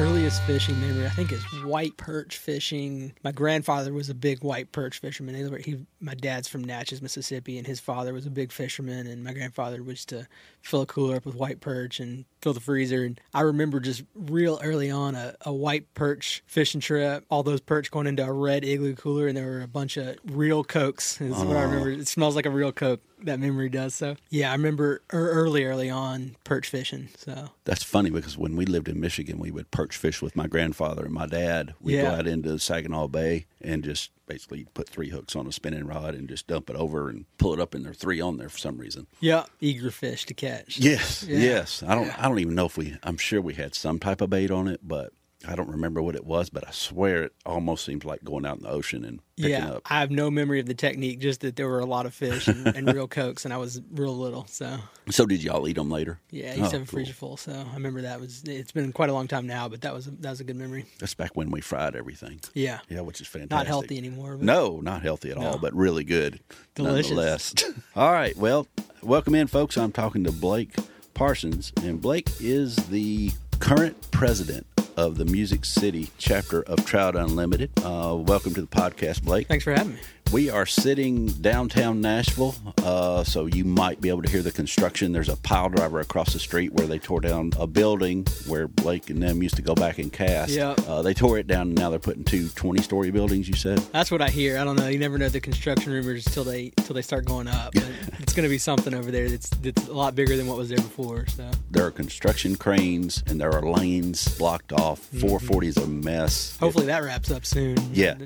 earliest fishing memory, I think, is white perch fishing. My grandfather was a big white perch fisherman. My dad's from Natchez, Mississippi, and his father was a big fisherman, and my grandfather used to fill a cooler up with white perch and fill the freezer. And I remember just real early on a white perch fishing trip, all those perch going into a red igloo cooler, and there were a bunch of real Cokes is what I remember. It smells like a real Coke. That memory does. So yeah, I remember early on perch fishing. So that's funny, because when we lived in Michigan, we would perch fish with my grandfather and my dad. We'd go out into Saginaw Bay and just basically put three hooks on a spinning rod and just dump it over and pull it up, and there are three on there for some reason. Yeah, eager fish to catch. Yes, yeah. Yes. I don't even know if I'm sure we had some type of bait on it, but I don't remember what it was, but I swear it almost seemed like going out in the ocean and picking up. I have no memory of the technique, just that there were a lot of fish and real Cokes, and I was real little. So did y'all eat them later? Yeah, I used to have a freezer full, so I remember that. It's been quite a long time now, but that was a good memory. That's back when we fried everything. Yeah. Yeah, which is fantastic. Not healthy anymore. No, not healthy at all, but really good. Delicious. Nonetheless. All right, well, welcome in, folks. I'm talking to Blake Parsons, and Blake is the current president of the Music City Chapter of Trout Unlimited. Welcome to the podcast, Blake. Thanks for having me. We are sitting downtown Nashville, so you might be able to hear the construction. There's a pile driver across the street where they tore down a building where Blake and them used to go back and cast. Yep. They tore it down, and now they're putting two 20-story buildings, you said? That's what I hear. I don't know. You never know the construction rumors till they start going up. But it's going to be something over there that's a lot bigger than what was there before. So there are construction cranes, and there are lanes blocked off. 440 is a mess. Hopefully that wraps up soon. Yeah.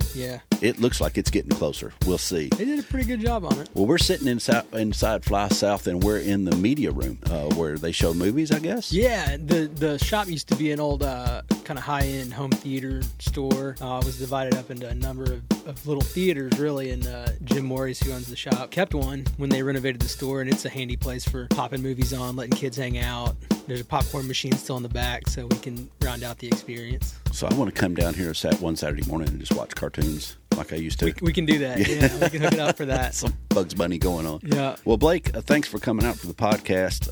It looks like it's getting closer. We'll see. They did a pretty good job on it. Well, we're sitting inside Fly South, and we're in the media room where they show movies, I guess. Yeah. The shop used to be an old kind of high-end home theater store. It was divided up into a number of little theaters, really, and Jim Morris, who owns the shop, kept one when they renovated the store, and it's a handy place for popping movies on, letting kids hang out. There's a popcorn machine still in the back, so we can round out the experience. So I want to come down here one Saturday morning and just watch cartoons like I used to. We can do that. Yeah, we can hook it up for that. Some Bugs Bunny going on. Yeah. Well, Blake, thanks for coming out for the podcast.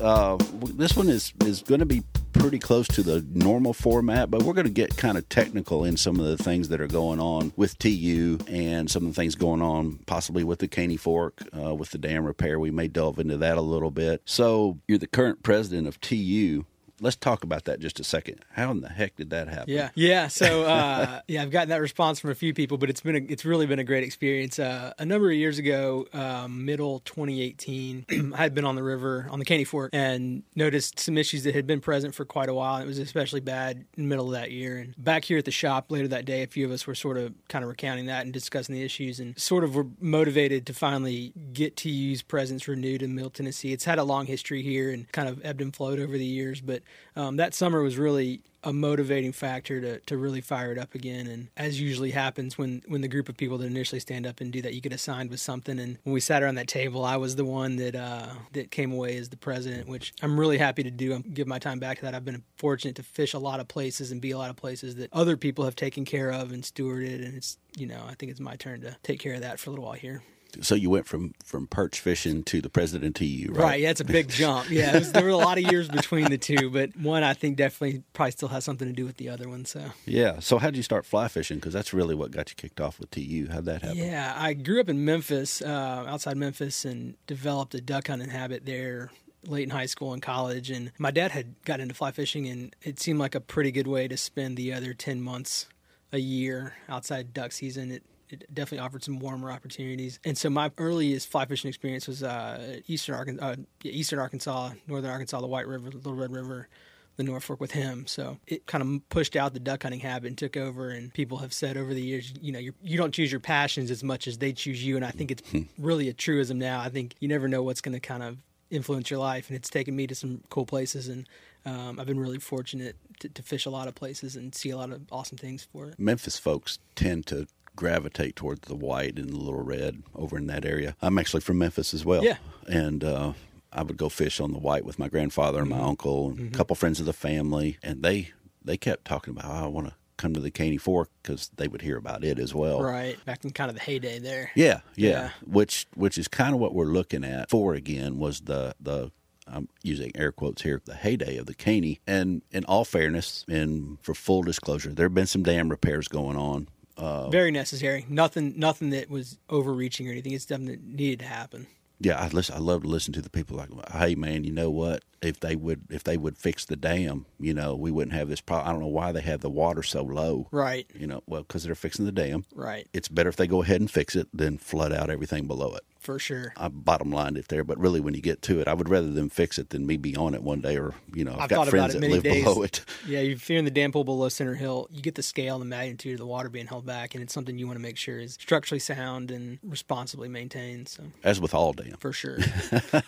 This one is going to be pretty close to the normal format, but we're going to get kind of technical in some of the things that are going on with TU and some of the things going on possibly with the Caney Fork, with the dam repair. We may delve into that a little bit. So you're the current president of TU. Let's talk about that just a second. How in the heck did that happen? Yeah. So, I've gotten that response from a few people, but it's really been a great experience. A number of years ago, middle 2018, I had been on the river on the Caney Fork and noticed some issues that had been present for quite a while. It was especially bad in the middle of that year. And back here at the shop later that day, a few of us were sort of kind of recounting that and discussing the issues, and sort of were motivated to finally get TU's presence renewed in Middle Tennessee. It's had a long history here and kind of ebbed and flowed over the years, but that summer was really a motivating factor to really fire it up again. And as usually happens when the group of people that initially stand up and do that, you get assigned with something. And when we sat around that table, I was the one that came away as the president, which I'm really happy to do. I'm give my time back to that. I've been fortunate to fish a lot of places and be a lot of places that other people have taken care of and stewarded. And it's, I think it's my turn to take care of that for a little while here. So you went from perch fishing to the president to you, right? Right, yeah, it's a big jump. Yeah, there were a lot of years between the two, but one I think definitely probably still has something to do with the other one. So yeah, so how did you start fly fishing? Because that's really what got you kicked off with TU. How'd that happen? Yeah, I grew up in Memphis, outside Memphis, and developed a duck hunting habit there late in high school and college, and my dad had gotten into fly fishing, and it seemed like a pretty good way to spend the other 10 months a year outside duck season. It definitely offered some warmer opportunities. And so my earliest fly fishing experience was Eastern Arkansas, Northern Arkansas, the White River, the Little Red River, the North Fork with him. So it kind of pushed out the duck hunting habit and took over. And people have said over the years, you don't choose your passions as much as they choose you. And I think it's really a truism now. I think you never know what's going to kind of influence your life. And it's taken me to some cool places. And I've been really fortunate to fish a lot of places and see a lot of awesome things for it. Memphis folks tend to gravitate towards the white and the little red over in that area. I'm actually from Memphis as well. Yeah. And I would go fish on the white with my grandfather and my uncle and a couple friends of the family. And they kept talking about, I want to come to the Caney Fork, because they would hear about it as well. Right. Back in kind of the heyday there. Yeah. Which is kind of what we're looking at for again, was the I'm using air quotes here, the heyday of the Caney. And in all fairness and for full disclosure, there have been some dam repairs going on. Very necessary. Nothing that was overreaching or anything. It's something that needed to happen. Yeah, I love to listen to the people like, hey man, you know what? If they would fix the dam, you know, we wouldn't have this problem. I don't know why they have the water so low. Right. You know, well, because they're fixing the dam. Right. It's better if they go ahead and fix it than flood out everything below it. For sure. I bottom lined it there, but really when you get to it, I would rather them fix it than me be on it one day or, you know, I've got friends that live below it. Yeah, you're fearing the dam pool below Center Hill. You get the scale and the magnitude of the water being held back, and it's something you want to make sure is structurally sound and responsibly maintained. So as with all dams. For sure.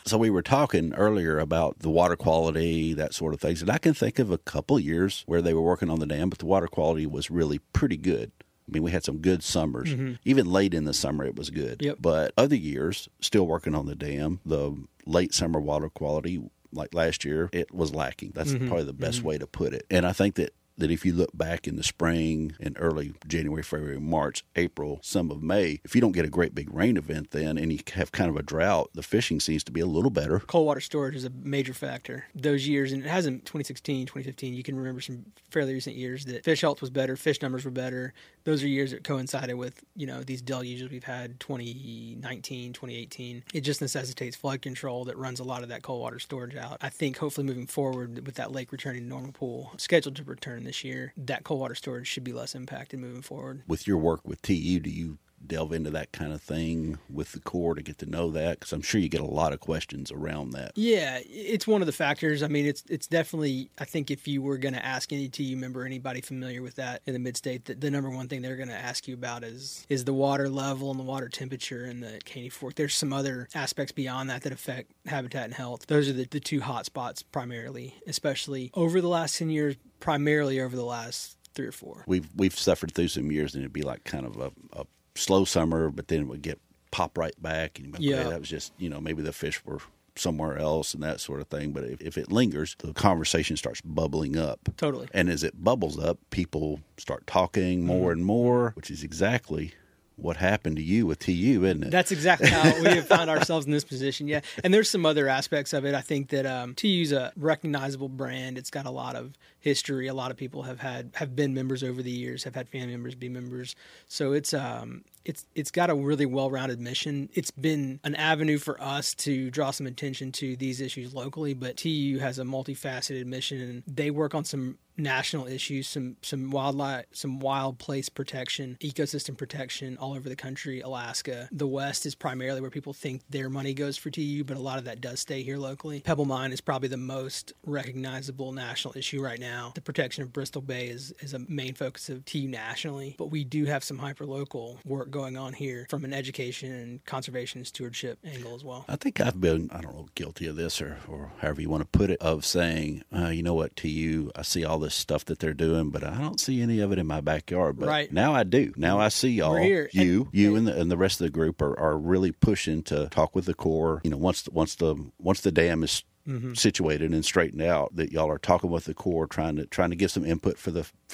So we were talking earlier about the water quality, that sort of things, and I can think of a couple years where they were working on the dam, but the water quality was really pretty good. I mean, we had some good summers. Mm-hmm. Even late in the summer, it was good. Yep. But other years, still working on the dam, the late summer water quality, like last year, it was lacking. That's probably the best way to put it. And I think that if you look back in the spring and early January, February, March, April, some of May, if you don't get a great big rain event then and you have kind of a drought, the fishing seems to be a little better. Cold water storage is a major factor. Those years, and it hasn't 2016, 2015, you can remember some fairly recent years that fish health was better, fish numbers were better. Those are years that coincided with, you know, these deluges we've had 2019, 2018. It just necessitates flood control that runs a lot of that cold water storage out. I think hopefully moving forward with that lake returning to normal pool, scheduled to return this year, that cold water storage should be less impacted moving forward. With your work with TU, do you delve into that kind of thing with the Corps to get to know that? Because I'm sure you get a lot of questions around that. Yeah, it's one of the factors. I mean, it's definitely, I think if you were going to ask any TU member, anybody familiar with that in the mid-state, the number one thing they're going to ask you about is the water level and the water temperature in the Caney Fork. There's some other aspects beyond that that affect habitat and health. Those are the two hot spots primarily, especially over the last 10 years, primarily over the last 3 or 4. We've suffered through some years, and it'd be like kind of a slow summer, but then it would pop right back. And okay, yeah, that was just, you know, maybe the fish were somewhere else and that sort of thing. But if it lingers, the conversation starts bubbling up. Totally. And as it bubbles up, people start talking more and more, which is exactly what happened to you with TU, isn't it? That's exactly how we have found ourselves in this position, yeah. And there's some other aspects of it. I think that TU's a recognizable brand. It's got a lot of history. A lot of people have been members over the years, have had family members be members. So it's got a really well-rounded mission. It's been an avenue for us to draw some attention to these issues locally, but TU has a multifaceted mission, and they work on some national issues, some wildlife, some wild place protection, ecosystem protection all over the country. Alaska, the West is primarily where people think their money goes for TU, but a lot of that does stay here locally. Pebble Mine is probably the most recognizable national issue right now. The protection of Bristol Bay is a main focus of TU nationally, but we do have some hyperlocal work going on here from an education and conservation and stewardship angle as well. I think I've been, I don't know, guilty of this or however you want to put it, of saying, you know what, TU, I see all this stuff that they're doing, but I don't see any of it in my backyard. But right now I do. Now I see y'all. You and the rest of the group are really pushing to talk with the Corps. You know, once the dam is situated and straightened out, that y'all are talking with the Corps, trying to give some input for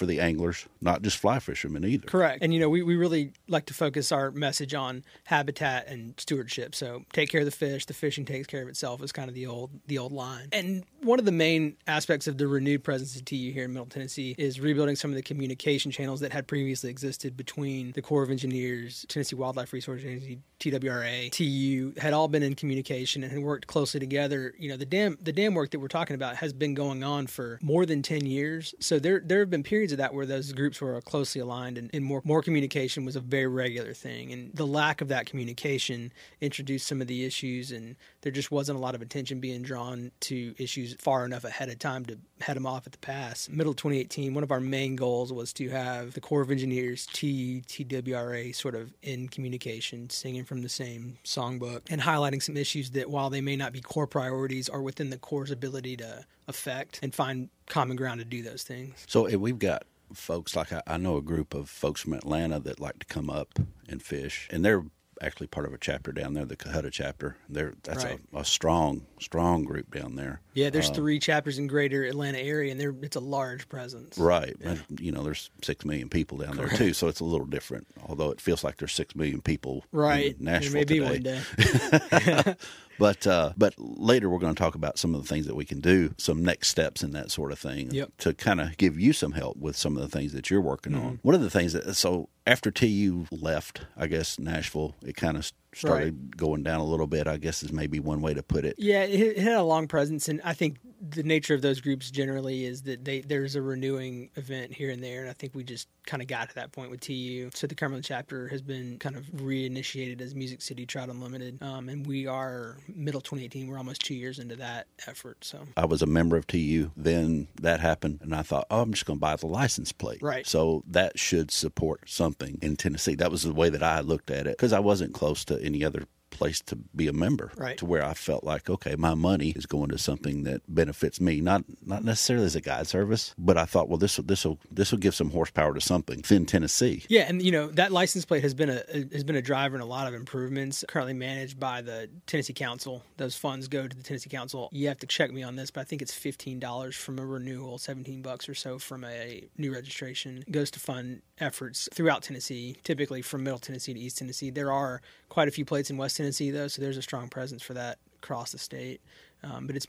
the anglers, not just fly fishermen either. Correct. And you know, we really like to focus our message on habitat and stewardship. So take care of the fish, the fishing takes care of itself is kind of the old line. And one of the main aspects of the renewed presence of TU here in Middle Tennessee is rebuilding some of the communication channels that had previously existed between the Corps of Engineers, Tennessee Wildlife Resource Agency, TWRA, TU, had all been in communication and had worked closely together. You know, the dam work that we're talking about has been going on for more than 10 years. So there have been periods of that where those groups were closely aligned and more communication was a very regular thing. And the lack of that communication introduced some of the issues, and there just wasn't a lot of attention being drawn to issues far enough ahead of time to head them off at the pass. Middle of 2018, one of our main goals was to have the Corps of Engineers, TU, TWRA sort of in communication, singing from the same songbook and highlighting some issues that while they may not be core priorities are within the Corps' ability to affect and find common ground to do those things. So if we've got folks, like I know a group of folks from Atlanta that like to come up and fish, and they're actually part of a chapter down there, the Cohutta chapter. That's right. a strong group down there. Yeah, there's three chapters in greater Atlanta area, and it's a large presence. Right. Yeah. And, there's 6 million people down there, too, so it's a little different, although it feels like there's 6 million people in Nashville today. Right, maybe one day. But later we're going to talk about some of the things that we can do, some next steps and that sort of thing, to kind of give you some help with some of the things that you're working on. One of the things so after TU left, I guess, Nashville, it kind of started going down a little bit, I guess is maybe one way to put it. Yeah, it had a long presence, and I think the nature of those groups generally is that there's a renewing event here and there, and I think we just kind of got to that point with TU. So the Cumberland chapter has been kind of reinitiated as Music City Trout Unlimited, and we are middle 2018. We're almost 2 years into that effort. So I was a member of TU, then that happened, and I thought, I'm just going to buy the license plate. Right. So that should support something in Tennessee. That was the way that I looked at it, because I wasn't close to any other place to be a member, to where I felt like, okay, my money is going to something that benefits me, not necessarily as a guide service, but I thought, well, this will give some horsepower to something within Tennessee. Yeah, and that license plate has been a driver in a lot of improvements. Currently managed by the Tennessee Council. Those funds go to the Tennessee Council. You have to check me on this, but I think it's $15 from a renewal, $17 or so from a new registration. It goes to fund efforts throughout Tennessee, typically from Middle Tennessee to East Tennessee. There are quite a few plates in West Tennessee, though, so there's a strong presence for that across the state. But it's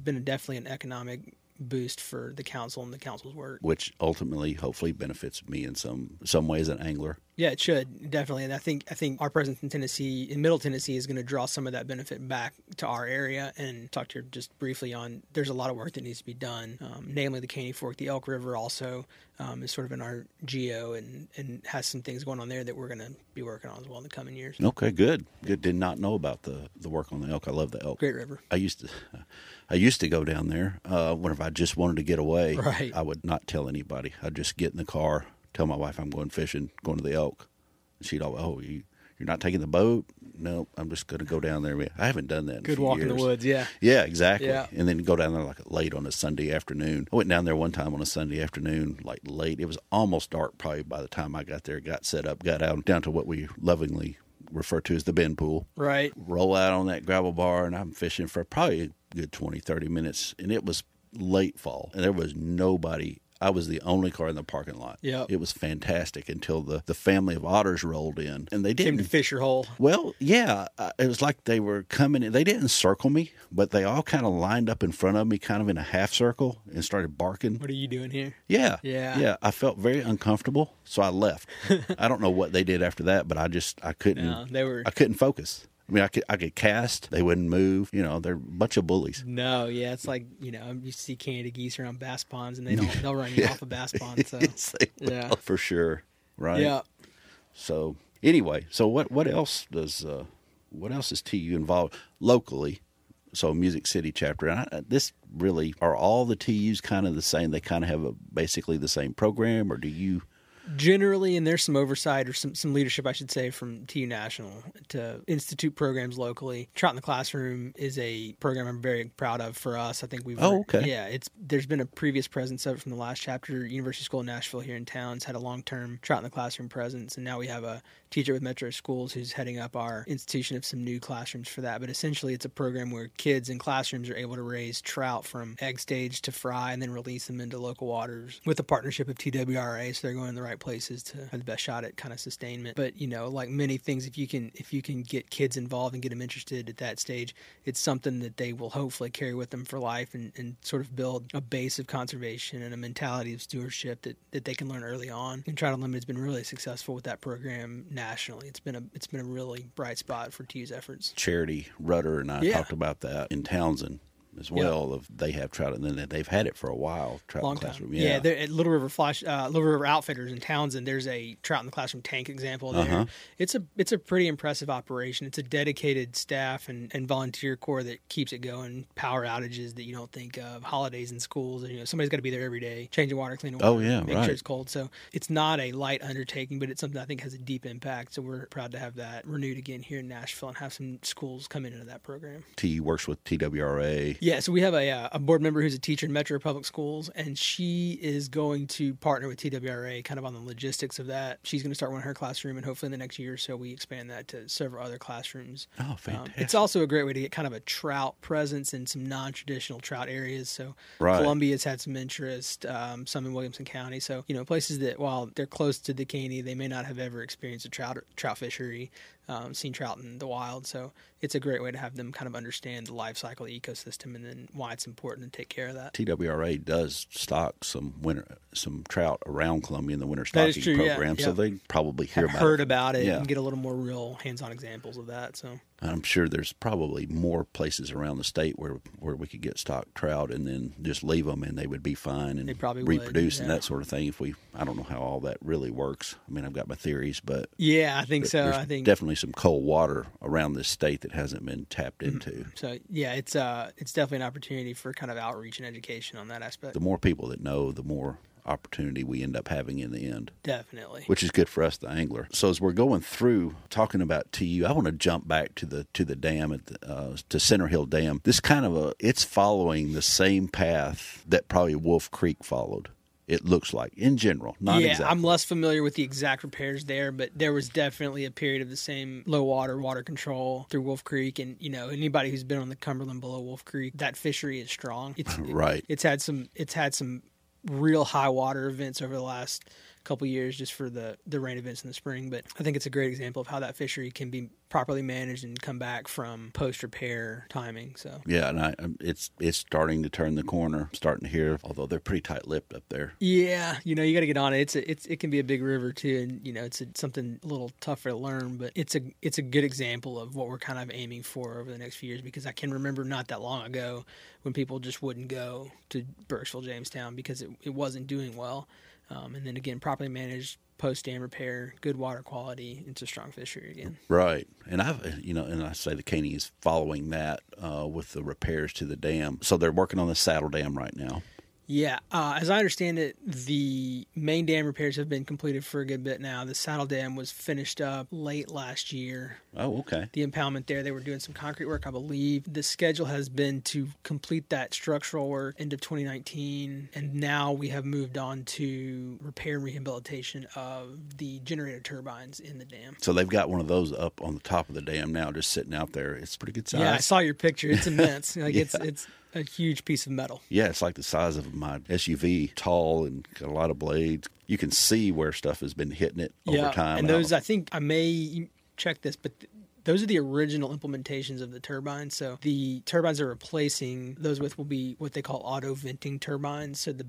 been definitely an economic boost for the council and the council's work, which ultimately, hopefully, benefits me in some way as an angler. Yeah, it should, definitely. And I think our presence in Tennessee, in Middle Tennessee, is going to draw some of that benefit back to our area. And talk to you just briefly on, there's a lot of work that needs to be done, namely the Caney Fork, the Elk River also is sort of in our geo and has some things going on there that we're going to be working on as well in the coming years. Okay, good. Did not know about the work on the elk. I love the elk. Great river. I used to go down there whenever I just wanted to get away. Right. I would not tell anybody. I'd just get in the car, tell my wife I'm going fishing, going to the elk. She'd always, you're not taking the boat? No, I'm just going to go down there. I haven't done that in a few years. Good walk in the woods, yeah. Yeah, exactly. Yeah. And then go down there like late on a Sunday afternoon. I went down there one time on a Sunday afternoon, like late. It was almost dark probably by the time I got there, got set up, got out down to what we lovingly refer to as the bend pool. Right. Roll out on that gravel bar, and I'm fishing for probably a good 20, 30 minutes. And it was late fall, and there was nobody. I was the only car in the parking lot. Yeah, it was fantastic until the family of otters rolled in, and they didn't came to fish your hole. Well, yeah, it was like they were coming in. They didn't circle me, but they all kind of lined up in front of me, kind of in a half circle, and started barking. What are you doing here? Yeah. I felt very uncomfortable, so I left. I don't know what they did after that, but I couldn't. No, I couldn't focus. I mean, I could cast. They wouldn't move. They're a bunch of bullies. No, yeah, it's like you see Canada geese around bass ponds, and they'll run you off a bass pond. So yes, for sure, right? Yeah. So anyway, what else is TU involved locally? So Music City chapter, and this really are all the TUs kind of the same. They kind of have basically the same program, or do you? Generally, and there's some oversight or some leadership, I should say, from TU National to institute programs locally. Trout in the Classroom is a program I'm very proud of for us. I think we've... Oh, okay. Yeah, there's been a previous presence of it from the last chapter. University School of Nashville here in town's had a long-term Trout in the Classroom presence, and now we have a teacher with Metro Schools who's heading up our institution of some new classrooms for that. But essentially, it's a program where kids in classrooms are able to raise trout from egg stage to fry and then release them into local waters with the partnership of TWRA, so they're going in the right places to have the best shot at kind of sustainment. But like many things, if you can get kids involved and get them interested at that stage, it's something that they will hopefully carry with them for life and sort of build a base of conservation and a mentality of stewardship that they can learn early on. And Trout Unlimited has been really successful with that program nationally. It's been a really bright spot for TU's efforts. Charity Rudder and I talked about that in Townsend as well. Yep. They have trout, and then they've had it for a while. Trout in the Classroom, time. Yeah. At Little River Outfitters in Townsend, there's a Trout in the Classroom tank example there. Uh-huh. It's a pretty impressive operation. It's a dedicated staff and volunteer corps that keeps it going. Power outages that you don't think of, holidays in schools, and somebody's got to be there every day, changing water, cleaning water, make sure it's cold. So it's not a light undertaking, but it's something I think has a deep impact. So we're proud to have that renewed again here in Nashville and have some schools come into that program. TU works with TWRA. Yeah, so we have a board member who's a teacher in Metro Public Schools, and she is going to partner with TWRA kind of on the logistics of that. She's going to start one in her classroom, and hopefully in the next year or so we expand that to several other classrooms. Oh, fantastic. It's also a great way to get kind of a trout presence in some non-traditional trout areas. So right. Columbia's had some interest, some in Williamson County. So, you know, places that while they're close to the Caney, they may not have ever experienced a trout fishery, seen trout in the wild. So it's a great way to have them kind of understand the life cycle, the ecosystem, and then why it's important to take care of that. TWRA does stock some trout around Columbia in the winter stocking program, so they probably heard about it and get a little more real hands-on examples of that. So I'm sure there's probably more places around the state where we could get stocked trout and then just leave them and they would be fine and reproduce and that sort of thing. I don't know how all that really works. I mean, I've got my theories, but yeah, I think so. I think definitely some cold water around this state that hasn't been tapped into. Mm-hmm. So yeah, it's definitely an opportunity for kind of outreach and education on that aspect. The more people that know, the more opportunity we end up having in the end. Definitely. Which is good for us, the angler. So as we're going through talking about TU, I want to jump back to the dam to Center Hill Dam. This kind of it's following the same path that probably Wolf Creek followed. It looks like, in general, not exactly. Yeah, I'm less familiar with the exact repairs there, but there was definitely a period of the same low water control through Wolf Creek. And, you know, anybody who's been on the Cumberland below Wolf Creek, that fishery is strong. Right. It's had some real high water events over the last couple of years just for the rain events in the spring. But I think it's a great example of how that fishery can be properly managed and come back from post-repair timing. So yeah, and it's starting to turn the corner, starting to hear, although they're pretty tight-lipped up there. Yeah, you know, you got to get on it. It can be a big river too, and you know, it's something a little tougher to learn, but it's a good example of what we're kind of aiming for over the next few years, because I can remember not that long ago when people just wouldn't go to Berksville, Jamestown because it wasn't doing well. And then again, properly managed post-dam repair, good water quality, it's a strong fishery again. Right. And I say the Caney is following that with the repairs to the dam. So they're working on the saddle dam right now. Yeah. As I understand it, the main dam repairs have been completed for a good bit now. The saddle dam was finished up late last year. Oh, okay. The impoundment there, they were doing some concrete work, I believe. The schedule has been to complete that structural work end of 2019, and now we have moved on to repair and rehabilitation of the generator turbines in the dam. So they've got one of those up on the top of the dam now, just sitting out there. It's pretty good size. Yeah, I saw your picture. It's immense. Like it's a huge piece of metal. Yeah, it's like the size of my SUV, tall and got a lot of blades. You can see where stuff has been hitting it over time. And those, I think, I may check this, but those are the original implementations of the turbines. So the turbines are replacing those with will be what they call auto venting turbines. So they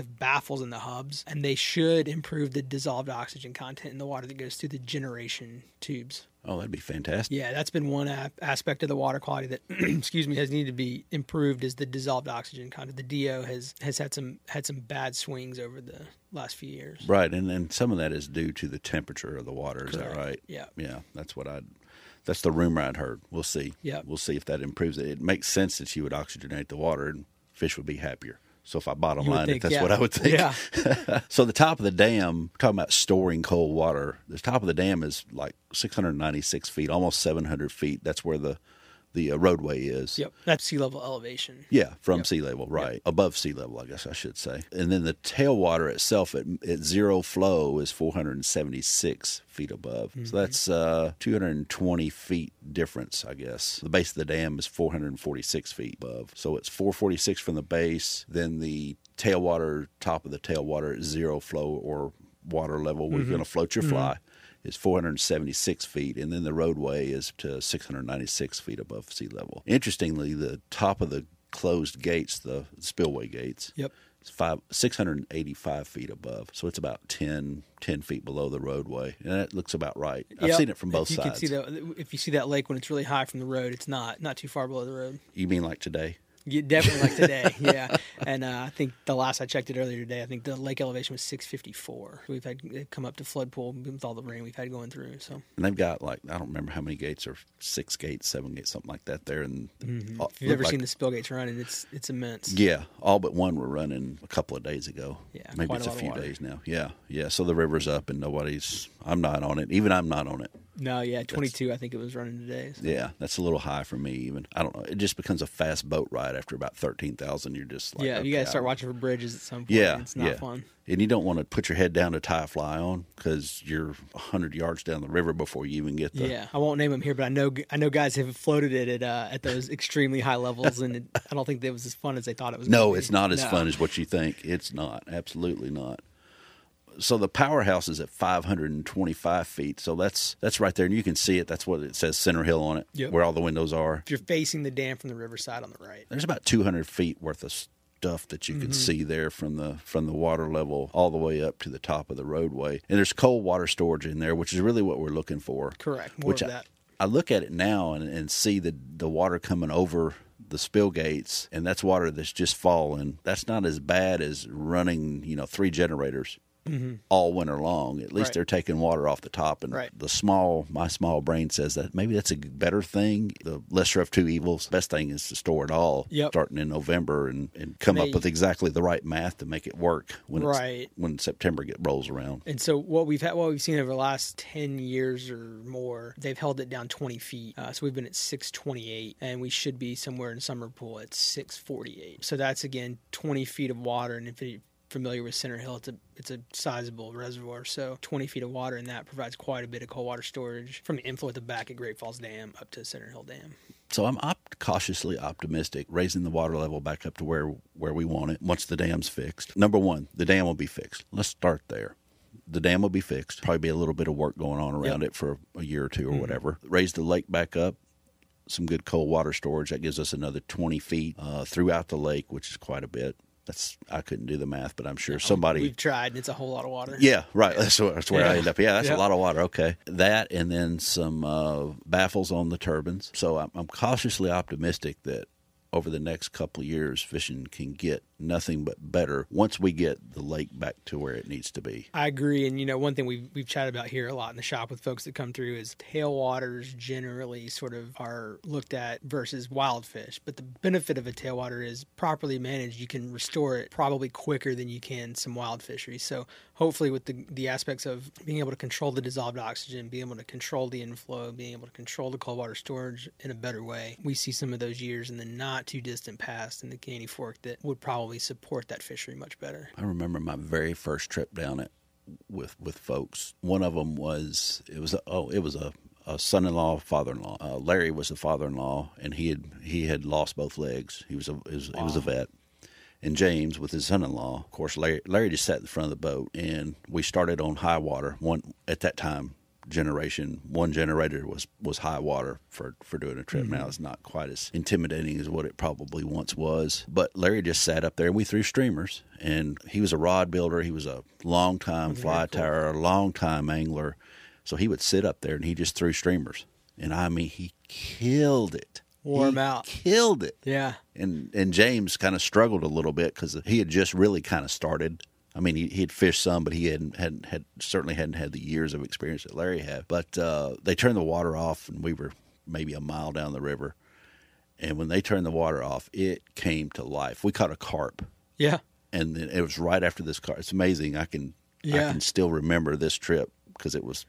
have baffles in the hubs, and they should improve the dissolved oxygen content in the water that goes through the generation tubes. Oh, that'd be fantastic. Yeah, that's been one aspect of the water quality that, has needed to be improved is the dissolved oxygen content. The DO has had some bad swings over the last few years. Right, and then some of that is due to the temperature of the water. Is that right? Yeah. Yeah, that's the rumor I'd heard. We'll see. Yeah. We'll see if that improves it. It makes sense that you would oxygenate the water and fish would be happier. So if I bottom line it, that's what I would think. Yeah. So the top of the dam, talking about storing cold water, the top of the dam is like 696 feet, almost 700 feet. That's where the roadway is. Yep. That's sea level elevation. Yeah, from sea level, right. Yep. Above sea level, I guess I should say. And then the tailwater itself at zero flow is 476 feet above. Mm-hmm. So that's 220 feet difference, I guess. The base of the dam is 446 feet above. So it's 446 from the base, then the tailwater, top of the tailwater at zero flow or water level, we're going to float your fly. Mm-hmm. is 476 feet, and then the roadway is to 696 feet above sea level. Interestingly, the top of the closed gates, the spillway gates, is 685 feet above, so it's about 10 feet below the roadway, and that looks about right. I've seen it from both sides. If you see that lake when it's really high from the road, it's not too far below the road. You mean like today? Yeah, definitely like today, yeah. And I think the last I checked it earlier today, I think the lake elevation was 654. They've come up to flood pool with all the rain we've had going through. So and they've got like, I don't remember how many gates, or 6 gates, 7 gates, something like that there. And if you've ever seen the spill gates running, it's immense. Yeah, all but one were running a couple of days ago. Yeah, maybe it's a few days now. Yeah, so the river's up and I'm not on it. Even I'm not on it. No, yeah, 22 I think it was running today. So. Yeah, that's a little high for me even. I don't know. It just becomes a fast boat ride after about 13,000. You're just like, yeah, okay, you got to start watching for bridges at some point. Yeah, it's not fun. And you don't want to put your head down to tie a fly on because you're 100 yards down the river before you even get the... Yeah, I won't name them here, but I know guys have floated it at those extremely high levels, and I don't think it was as fun as they thought it was. No, it's not as fun as what you think. It's not. Absolutely not. So the powerhouse is at 525 feet, so that's right there, and you can see it. That's what it says, Center Hill on it, where all the windows are. If you're facing the dam from the riverside on the right. There's about 200 feet worth of stuff that you can see there from the water level all the way up to the top of the roadway. And there's cold water storage in there, which is really what we're looking for. Correct, more of that. I look at it now and see the water coming over the spill gates, and that's water that's just fallen. That's not as bad as running, three generators. All winter long. At least they're taking water off the top. And my small brain says that maybe that's a better thing. The lesser of two evils. Best thing is to store it all starting in November and come up with exactly the right math to make it work when September rolls around. And so what we've seen over the last 10 years or more, they've held it down 20 feet. So we've been at 628, and we should be somewhere in Summer Pool at 648. So that's, again, 20 feet of water. And if it familiar with Center Hill, it's a sizable reservoir, so 20 feet of water, and that provides quite a bit of cold water storage from the inflow at the back at Great Falls Dam up to Center Hill Dam. So I'm cautiously optimistic, raising the water level back up to where we want it once the dam's fixed. Number one, the dam will be fixed. Let's start there. The dam will be fixed. Probably be a little bit of work going on around it for a year or two or whatever. Raise the lake back up. Some good cold water storage. That gives us another 20 feet throughout the lake, which is quite a bit. I couldn't do the math, but I'm sure somebody... We've tried, and it's a whole lot of water. Yeah, right. That's where I end up. Yeah, that's a lot of water. Okay. That and then some baffles on the turbines. So I'm cautiously optimistic that over the next couple of years, fishing can get nothing but better once we get the lake back to where it needs to be. I agree. And, one thing we've chatted about here a lot in the shop with folks that come through is tailwaters generally sort of are looked at versus wild fish. But the benefit of a tailwater is properly managed, you can restore it probably quicker than you can some wild fisheries. So hopefully with the aspects of being able to control the dissolved oxygen, being able to control the inflow, being able to control the cold water storage in a better way, we see some of those years in the not too distant past in the Caney Fork that would probably support that fishery much better. I remember my very first trip down it with folks. One of them was a son-in-law, father-in-law. Larry was the father-in-law, and he had lost both legs. He was a vet. And James with his son-in-law. Of course, Larry just sat in the front of the boat, and we started on high water. One generator was high water for doing a trip. Now it's not quite as intimidating as what it probably once was, but Larry just sat up there and we threw streamers, and he was a rod builder. He was a long-time fly tyer, a long-time angler, so he would sit up there and he just threw streamers, and I mean he killed it. Killed it. Yeah. And James kind of struggled a little bit because he had just really kind of started. I mean, he had fished some, but he hadn't had the years of experience that Larry had. But they turned the water off, and we were maybe a mile down the river. And when they turned the water off, it came to life. We caught a carp. Yeah. And then it was right after this carp. It's amazing. I can still remember this trip because it was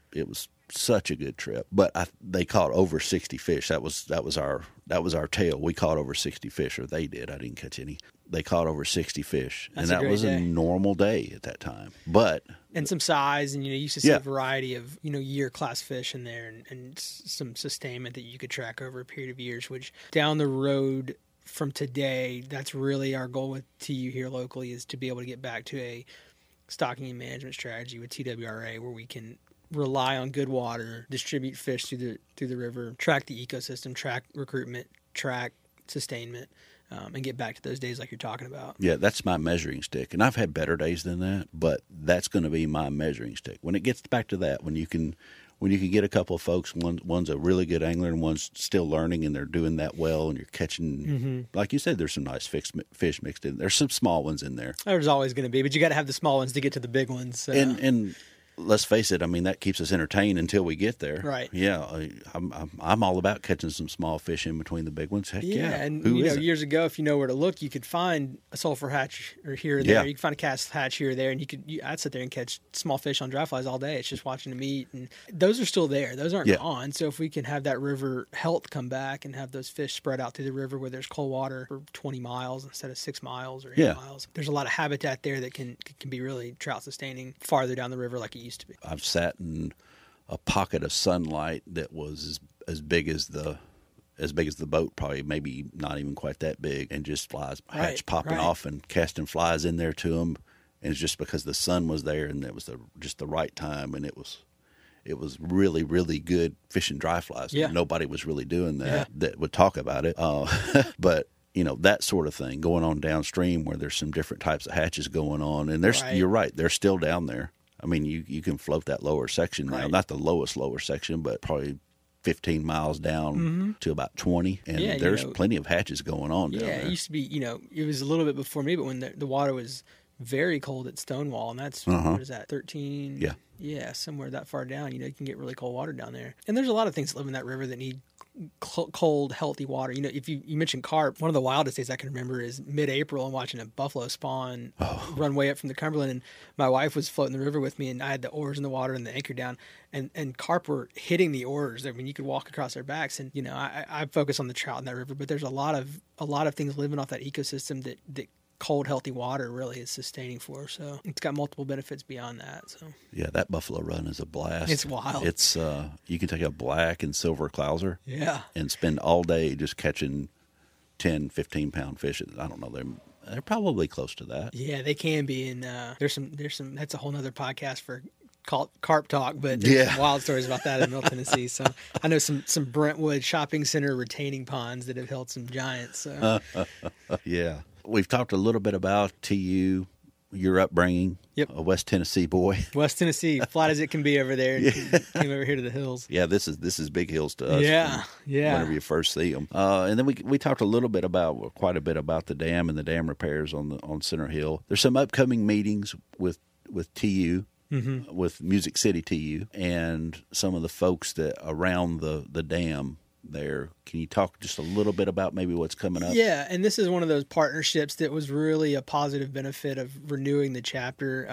such a good trip. But they caught over 60 fish. That was our tale. We caught over 60 fish, or they did. I didn't catch any. They caught over 60 fish, and that was a normal day at that time. But and some size, and you used to see a variety of year class fish in there, and some sustainment that you could track over a period of years. Which down the road from today, that's really our goal with TU here locally is to be able to get back to a stocking and management strategy with TWRA where we can rely on good water, distribute fish through the river, track the ecosystem, track recruitment, track sustainment. And get back to those days like you're talking about. Yeah, that's my measuring stick. And I've had better days than that, but that's going to be my measuring stick. When it gets back to that, when you can get a couple of folks, one's a really good angler and one's still learning and they're doing that well and you're catching, like you said, there's some nice fish mixed in. There's some small ones in there. There's always going to be, but you got to have the small ones to get to the big ones. So. And let's face it, I mean, that keeps us entertained until we get there. Right. Yeah. I'm all about catching some small fish in between the big ones. Heck yeah. And, who you know, years ago, if you know where to look, you could find a sulfur hatch or here or there. Yeah. You could find a cast hatch here or there, and I'd sit there and catch small fish on dry flies all day. It's just watching them eat. And those are still there. Those aren't gone. So if we can have that river health come back and have those fish spread out through the river where there's cold water for 20 miles instead of 6 miles or 8 miles, there's a lot of habitat there that can be really trout sustaining farther down the river like it used to be. I've sat in a pocket of sunlight that was as big as the boat, probably maybe not even quite that big, and just flies hatch popping off and casting flies in there to them, and it's just because the sun was there and it was just the right time, and it was really, really good fishing dry flies. Yeah. Nobody was really doing that would talk about it. But you know, that sort of thing going on downstream where there's some different types of hatches going on, and there's you're right, they're still down there. I mean, you can float that lower section now, not the lower section, but probably 15 miles down to about 20, and there's plenty of hatches going on down there. It used to be, you know, it was a little bit before me, but when the water was very cold at Stonewall, and that's, what is that, 13? Yeah. Yeah, somewhere that far down, you know, you can get really cold water down there. And there's a lot of things that live in that river that need cold, healthy water. You know, if you mentioned carp, one of the wildest days I can remember is mid-April and watching a buffalo spawn run way up from the Cumberland. And my wife was floating the river with me, and I had the oars in the water and the anchor down, and carp were hitting the oars. I mean, you could walk across their backs. And you know, I focus on the trout in that river, but there's a lot of things living off that ecosystem that cold, healthy water really is sustaining for us. So it's got multiple benefits beyond that. So yeah, that buffalo run is a blast. It's wild. It's you can take a black and silver clouser and spend all day just catching 10, 15-pound fish. I don't know, they're probably close to that. Yeah, they can be. And there's some that's a whole nother podcast for carp talk, but there's some wild stories about that in Middle Tennessee. So I know some Brentwood shopping center retaining ponds that have held some giants. So yeah. We've talked a little bit about TU, your upbringing, a West Tennessee boy. West Tennessee, flat as it can be over there. Came over here to the hills. Yeah, this is big hills to us. Yeah. Whenever you first see them. And then we talked quite a bit about the dam and the dam repairs on Center Hill. There's some upcoming meetings with TU, with Music City TU, and some of the folks that around the dam there. Can you talk just a little bit about maybe what's coming up? Yeah, and this is one of those partnerships that was really a positive benefit of renewing the chapter.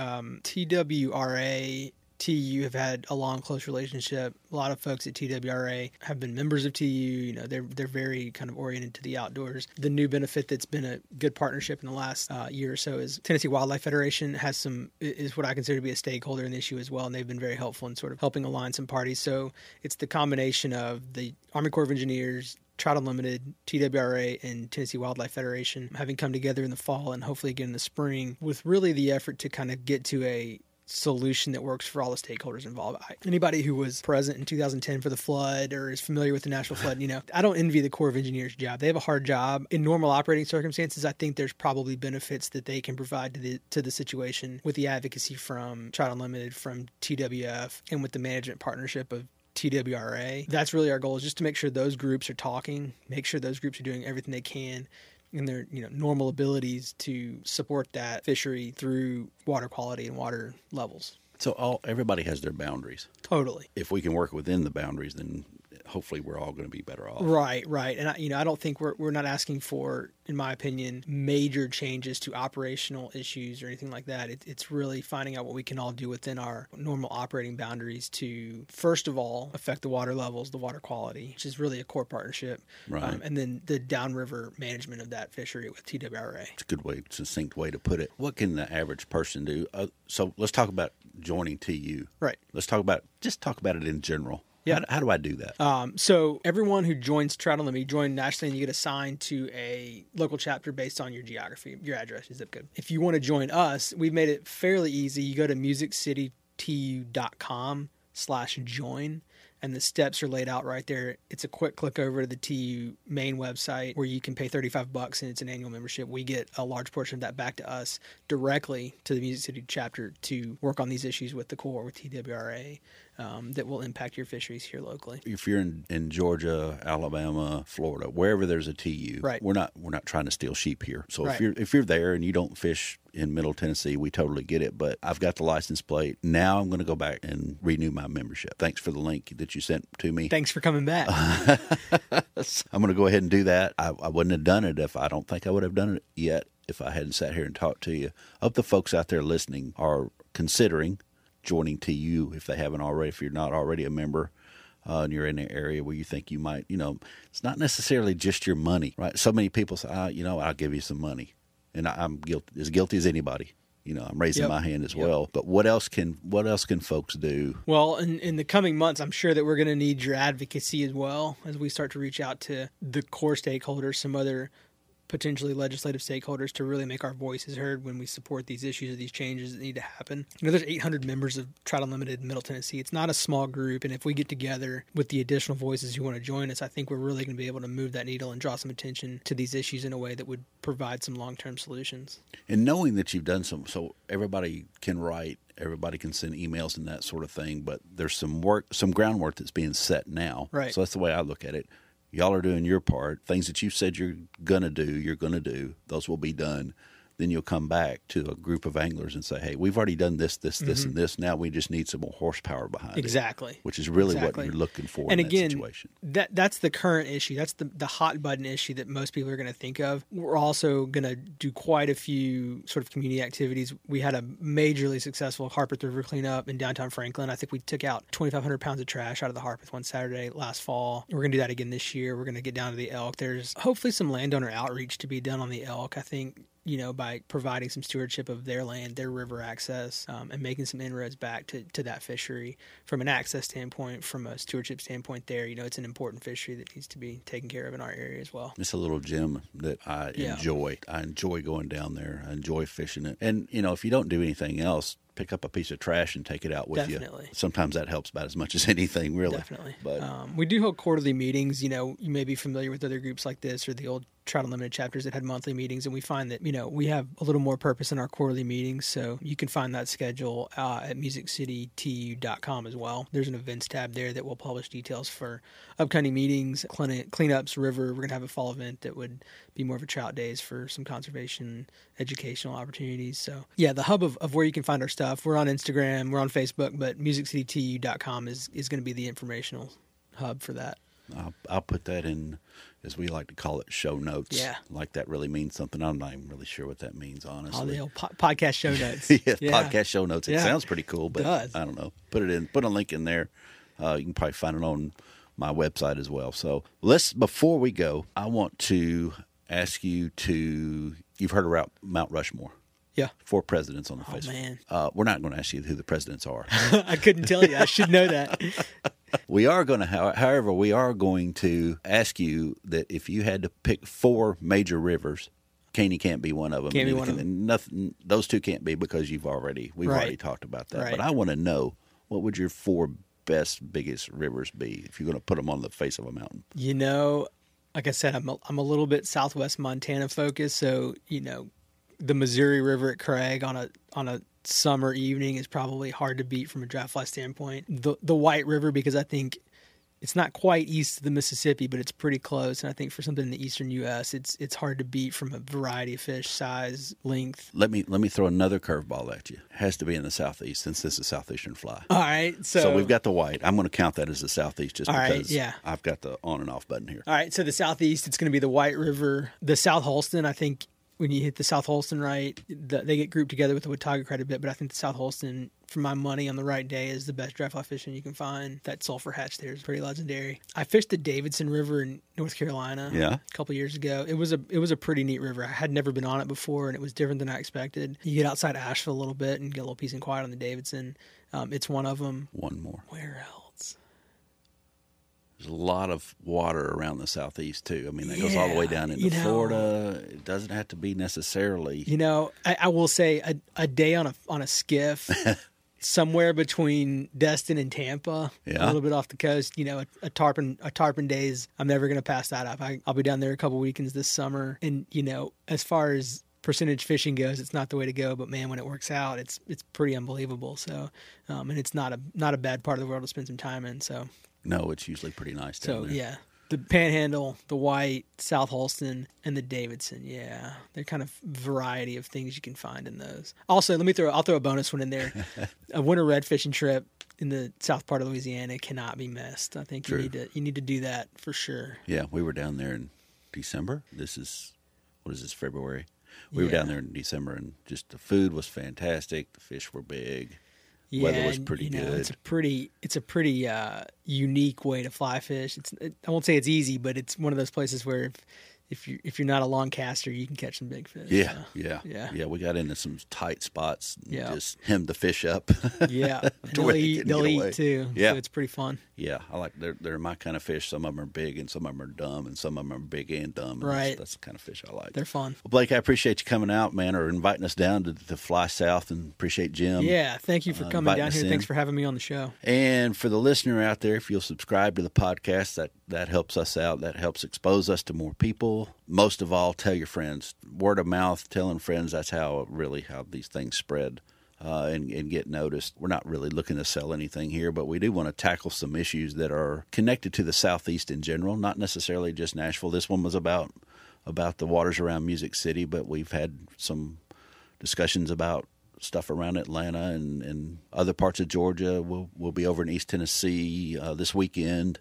TWRA, TU have had a long, close relationship. A lot of folks at TWRA have been members of TU. You know, they're very kind of oriented to the outdoors. The new benefit that's been a good partnership in the last year or so is Tennessee Wildlife Federation is what I consider to be a stakeholder in the issue as well, and they've been very helpful in sort of helping align some parties. So it's the combination of the Army Corps of Engineers, Trout Unlimited, TWRA, and Tennessee Wildlife Federation having come together in the fall and hopefully again in the spring with really the effort to kind of get to a solution that works for all the stakeholders involved. Anybody who was present in 2010 for the flood or is familiar with the Nashville flood, you know, I don't envy the Corps of Engineers job. They have a hard job. In normal operating circumstances, I think there's probably benefits that they can provide to the situation with the advocacy from Trout Unlimited, from TWF, and with the management partnership of TWRA. That's really our goal, is just to make sure those groups are talking, make sure those groups are doing everything they can in their, you know, normal abilities to support that fishery through water quality and water levels. So everybody has their boundaries. Totally. If we can work within the boundaries, then hopefully we're all going to be better off. Right. And I don't think we're not asking for, in my opinion, major changes to operational issues or anything like that. It's really finding out what we can all do within our normal operating boundaries to, first of all, affect the water levels, the water quality, which is really a core partnership. Right. And then the downriver management of that fishery with TWRA. It's a good way, succinct way to put it. What can the average person do? So let's talk about joining TU. Right. Let's talk about it in general. Yeah. How do I do that? So everyone who joins Trout Unlimited, you join nationally, and you get assigned to a local chapter based on your geography, your address, your zip code. If you want to join us, we've made it fairly easy. You go to musiccitytu.com/join. and the steps are laid out right there. It's a quick click over to the TU main website where you can pay $35 and it's an annual membership. We get a large portion of that back to us directly to the Music City chapter to work on these issues with the Corps, with TWRA, that will impact your fisheries here locally. If you're in Georgia, Alabama, Florida, wherever there's a TU, right. we're not trying to steal sheep here. So right. if you're there and you don't fish in Middle Tennessee, we totally get it. But I've got the license plate. Now I'm going to go back and renew my membership. Thanks for the link that you sent to me. Thanks for coming back. I'm going to go ahead and do that. I wouldn't have done it if I don't think I would have done it yet if I hadn't sat here and talked to you. I hope the folks out there listening are considering joining TU if they haven't already, if you're not already a member. And you're in an area where you think you might, it's not necessarily just your money, right? So many people say, I'll give you some money. And I'm guilty as anybody. I'm raising my hand as well. But what else can folks do? Well, in the coming months, I'm sure that we're going to need your advocacy as well as we start to reach out to the core stakeholders, some other potentially legislative stakeholders, to really make our voices heard when we support these issues or these changes that need to happen. There's 800 members of Trout Unlimited in Middle Tennessee. It's not a small group, and if we get together with the additional voices who want to join us, I think we're really going to be able to move that needle and draw some attention to these issues in a way that would provide some long-term solutions. And knowing that you've done some, so everybody can write, everybody can send emails and that sort of thing, but there's some groundwork that's being set now. Right. So that's the way I look at it. Y'all are doing your part. Things that you said you're going to do. Those will be done. Then you'll come back to a group of anglers and say, hey, we've already done this, mm-hmm. and this. Now we just need some more horsepower behind it. Exactly. Which is really what you're looking for and in again, that situation. That's the current issue. That's the hot button issue that most people are going to think of. We're also going to do quite a few sort of community activities. We had a majorly successful Harpeth River cleanup in downtown Franklin. I think we took out 2,500 pounds of trash out of the Harpeth one Saturday last fall. We're going to do that again this year. We're going to get down to the elk. There's hopefully some landowner outreach to be done on the elk, I think. By providing some stewardship of their land, their river access, and making some inroads back to that fishery from an access standpoint, from a stewardship standpoint there, it's an important fishery that needs to be taken care of in our area as well. It's a little gem that I enjoy. I enjoy going down there. I enjoy fishing it. And, if you don't do anything else, pick up a piece of trash and take it out with you. Sometimes that helps about as much as anything, really. Definitely. But we do hold quarterly meetings. You may be familiar with other groups like this or the old Trout Unlimited chapters that had monthly meetings. And we find that, we have a little more purpose in our quarterly meetings. So you can find that schedule at musiccitytu.com as well. There's an events tab there that will publish details for upcoming meetings, cleanups, river. We're going to have a fall event that would be more of a trout days for some conservation educational opportunities. So, the hub of where you can find our stuff. We're on Instagram, we're on Facebook, but musiccitytu.com is going to be the informational hub for that. I'll put that in, as we like to call it, show notes. Yeah. Like that really means something. I'm not even really sure what that means, honestly. All the old podcast show notes. Podcast show notes. It sounds pretty cool, but I don't know. Put a link in there. You can probably find it on my website as well. So before we go, I want to ask you you've heard about Mount Rushmore. Yeah. 4 presidents on the face. Oh, man. We're not going to ask you who the presidents are. I couldn't tell you. I should know that. We are going to, however, we are going to ask you that if you had to pick 4 major rivers, Caney can't be one of them. Can't be one of them. Nothing, those two can't be because we've already talked about that. Right. But I want to know, what would your 4 biggest rivers be if you're going to put them on the face of a mountain? Like I said, I'm a little bit southwest Montana focused, so, the Missouri River at Craig on a summer evening is probably hard to beat from a dry fly standpoint. The White River, because I think it's not quite east of the Mississippi, but it's pretty close. And I think for something in the eastern U.S., it's hard to beat from a variety of fish, size, length. Let me throw another curveball at you. It has to be in the southeast since this is southeastern fly. All right. So we've got the white. I'm going to count that as the southeast just because I've got the on and off button here. All right. So the southeast, it's going to be the White River. The South Holston, I think. When you hit the South Holston right, they get grouped together with the Watauga quite a bit, but I think the South Holston, for my money, on the right day is the best dry fly fishing you can find. That sulfur hatch there is pretty legendary. I fished the Davidson River in North Carolina a couple years ago. It was a pretty neat river. I had never been on it before, and it was different than I expected. You get outside Asheville a little bit and get a little peace and quiet on the Davidson. It's one of them. One more. Where else? There's a lot of water around the southeast, too. I mean, that goes all the way down into Florida. It doesn't have to be necessarily. I will say a day on a skiff somewhere between Destin and Tampa, a little bit off the coast. You know, a tarpon days, I'm never going to pass that up. I'll be down there a couple weekends this summer. And, you know, as far as percentage fishing goes, it's not the way to go, but man, when it works out, it's pretty unbelievable. So, and it's not a bad part of the world to spend some time in. So no, it's usually pretty nice down there. Yeah. The Panhandle, the White, South Holston, and the Davidson. Yeah, they're kind of variety of things you can find in those. Also, I'll throw a bonus one in there. A winter red fishing trip in the south part of Louisiana cannot be missed. I think you need to do that for sure. Yeah, we were down there in December. February? We were down there in December, and just the food was fantastic. The fish were big. Yeah, weather was pretty good. It's a pretty unique way to fly fish. I won't say it's easy, but it's one of those places where if you're not a long caster, you can catch some big fish. Yeah. We got into some tight spots and just hemmed the fish up. Yeah, they'll eat too. Yeah, so it's pretty fun. Yeah, I like they're my kind of fish. Some of them are big and some of them are dumb, and some of them are big and dumb. And right, that's the kind of fish I like. They're fun. Well, Blake, I appreciate you coming out, man, or inviting us down to Fly South, and appreciate Jim. Yeah, thank you for coming down here. Thanks for having me on the show. And for the listener out there, if you'll subscribe to the podcast, that helps us out. That helps expose us to more people. Most of all, tell your friends. Word of mouth, telling friends, that's how these things spread and get noticed. We're not really looking to sell anything here, but we do want to tackle some issues that are connected to the Southeast in general, not necessarily just Nashville. This one was about the waters around Music City, but we've had some discussions about stuff around Atlanta and other parts of Georgia. We'll be over in East Tennessee this weekend,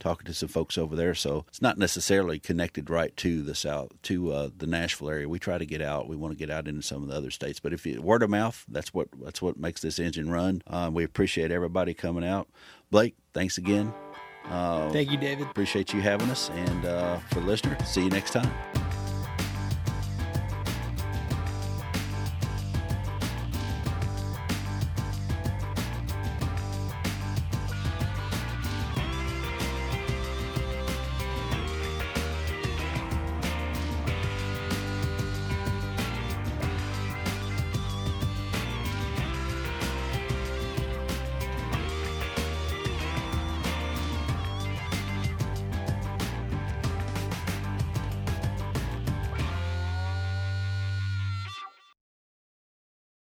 talking to some folks over there. So it's not necessarily connected right to the south, to the Nashville area. We try to get out. We want to get out into some of the other states. But if you word of mouth, that's what makes this engine run. We appreciate everybody coming out. Blake, thanks again. Thank you, David. Appreciate you having us. And for the listener, see you next time.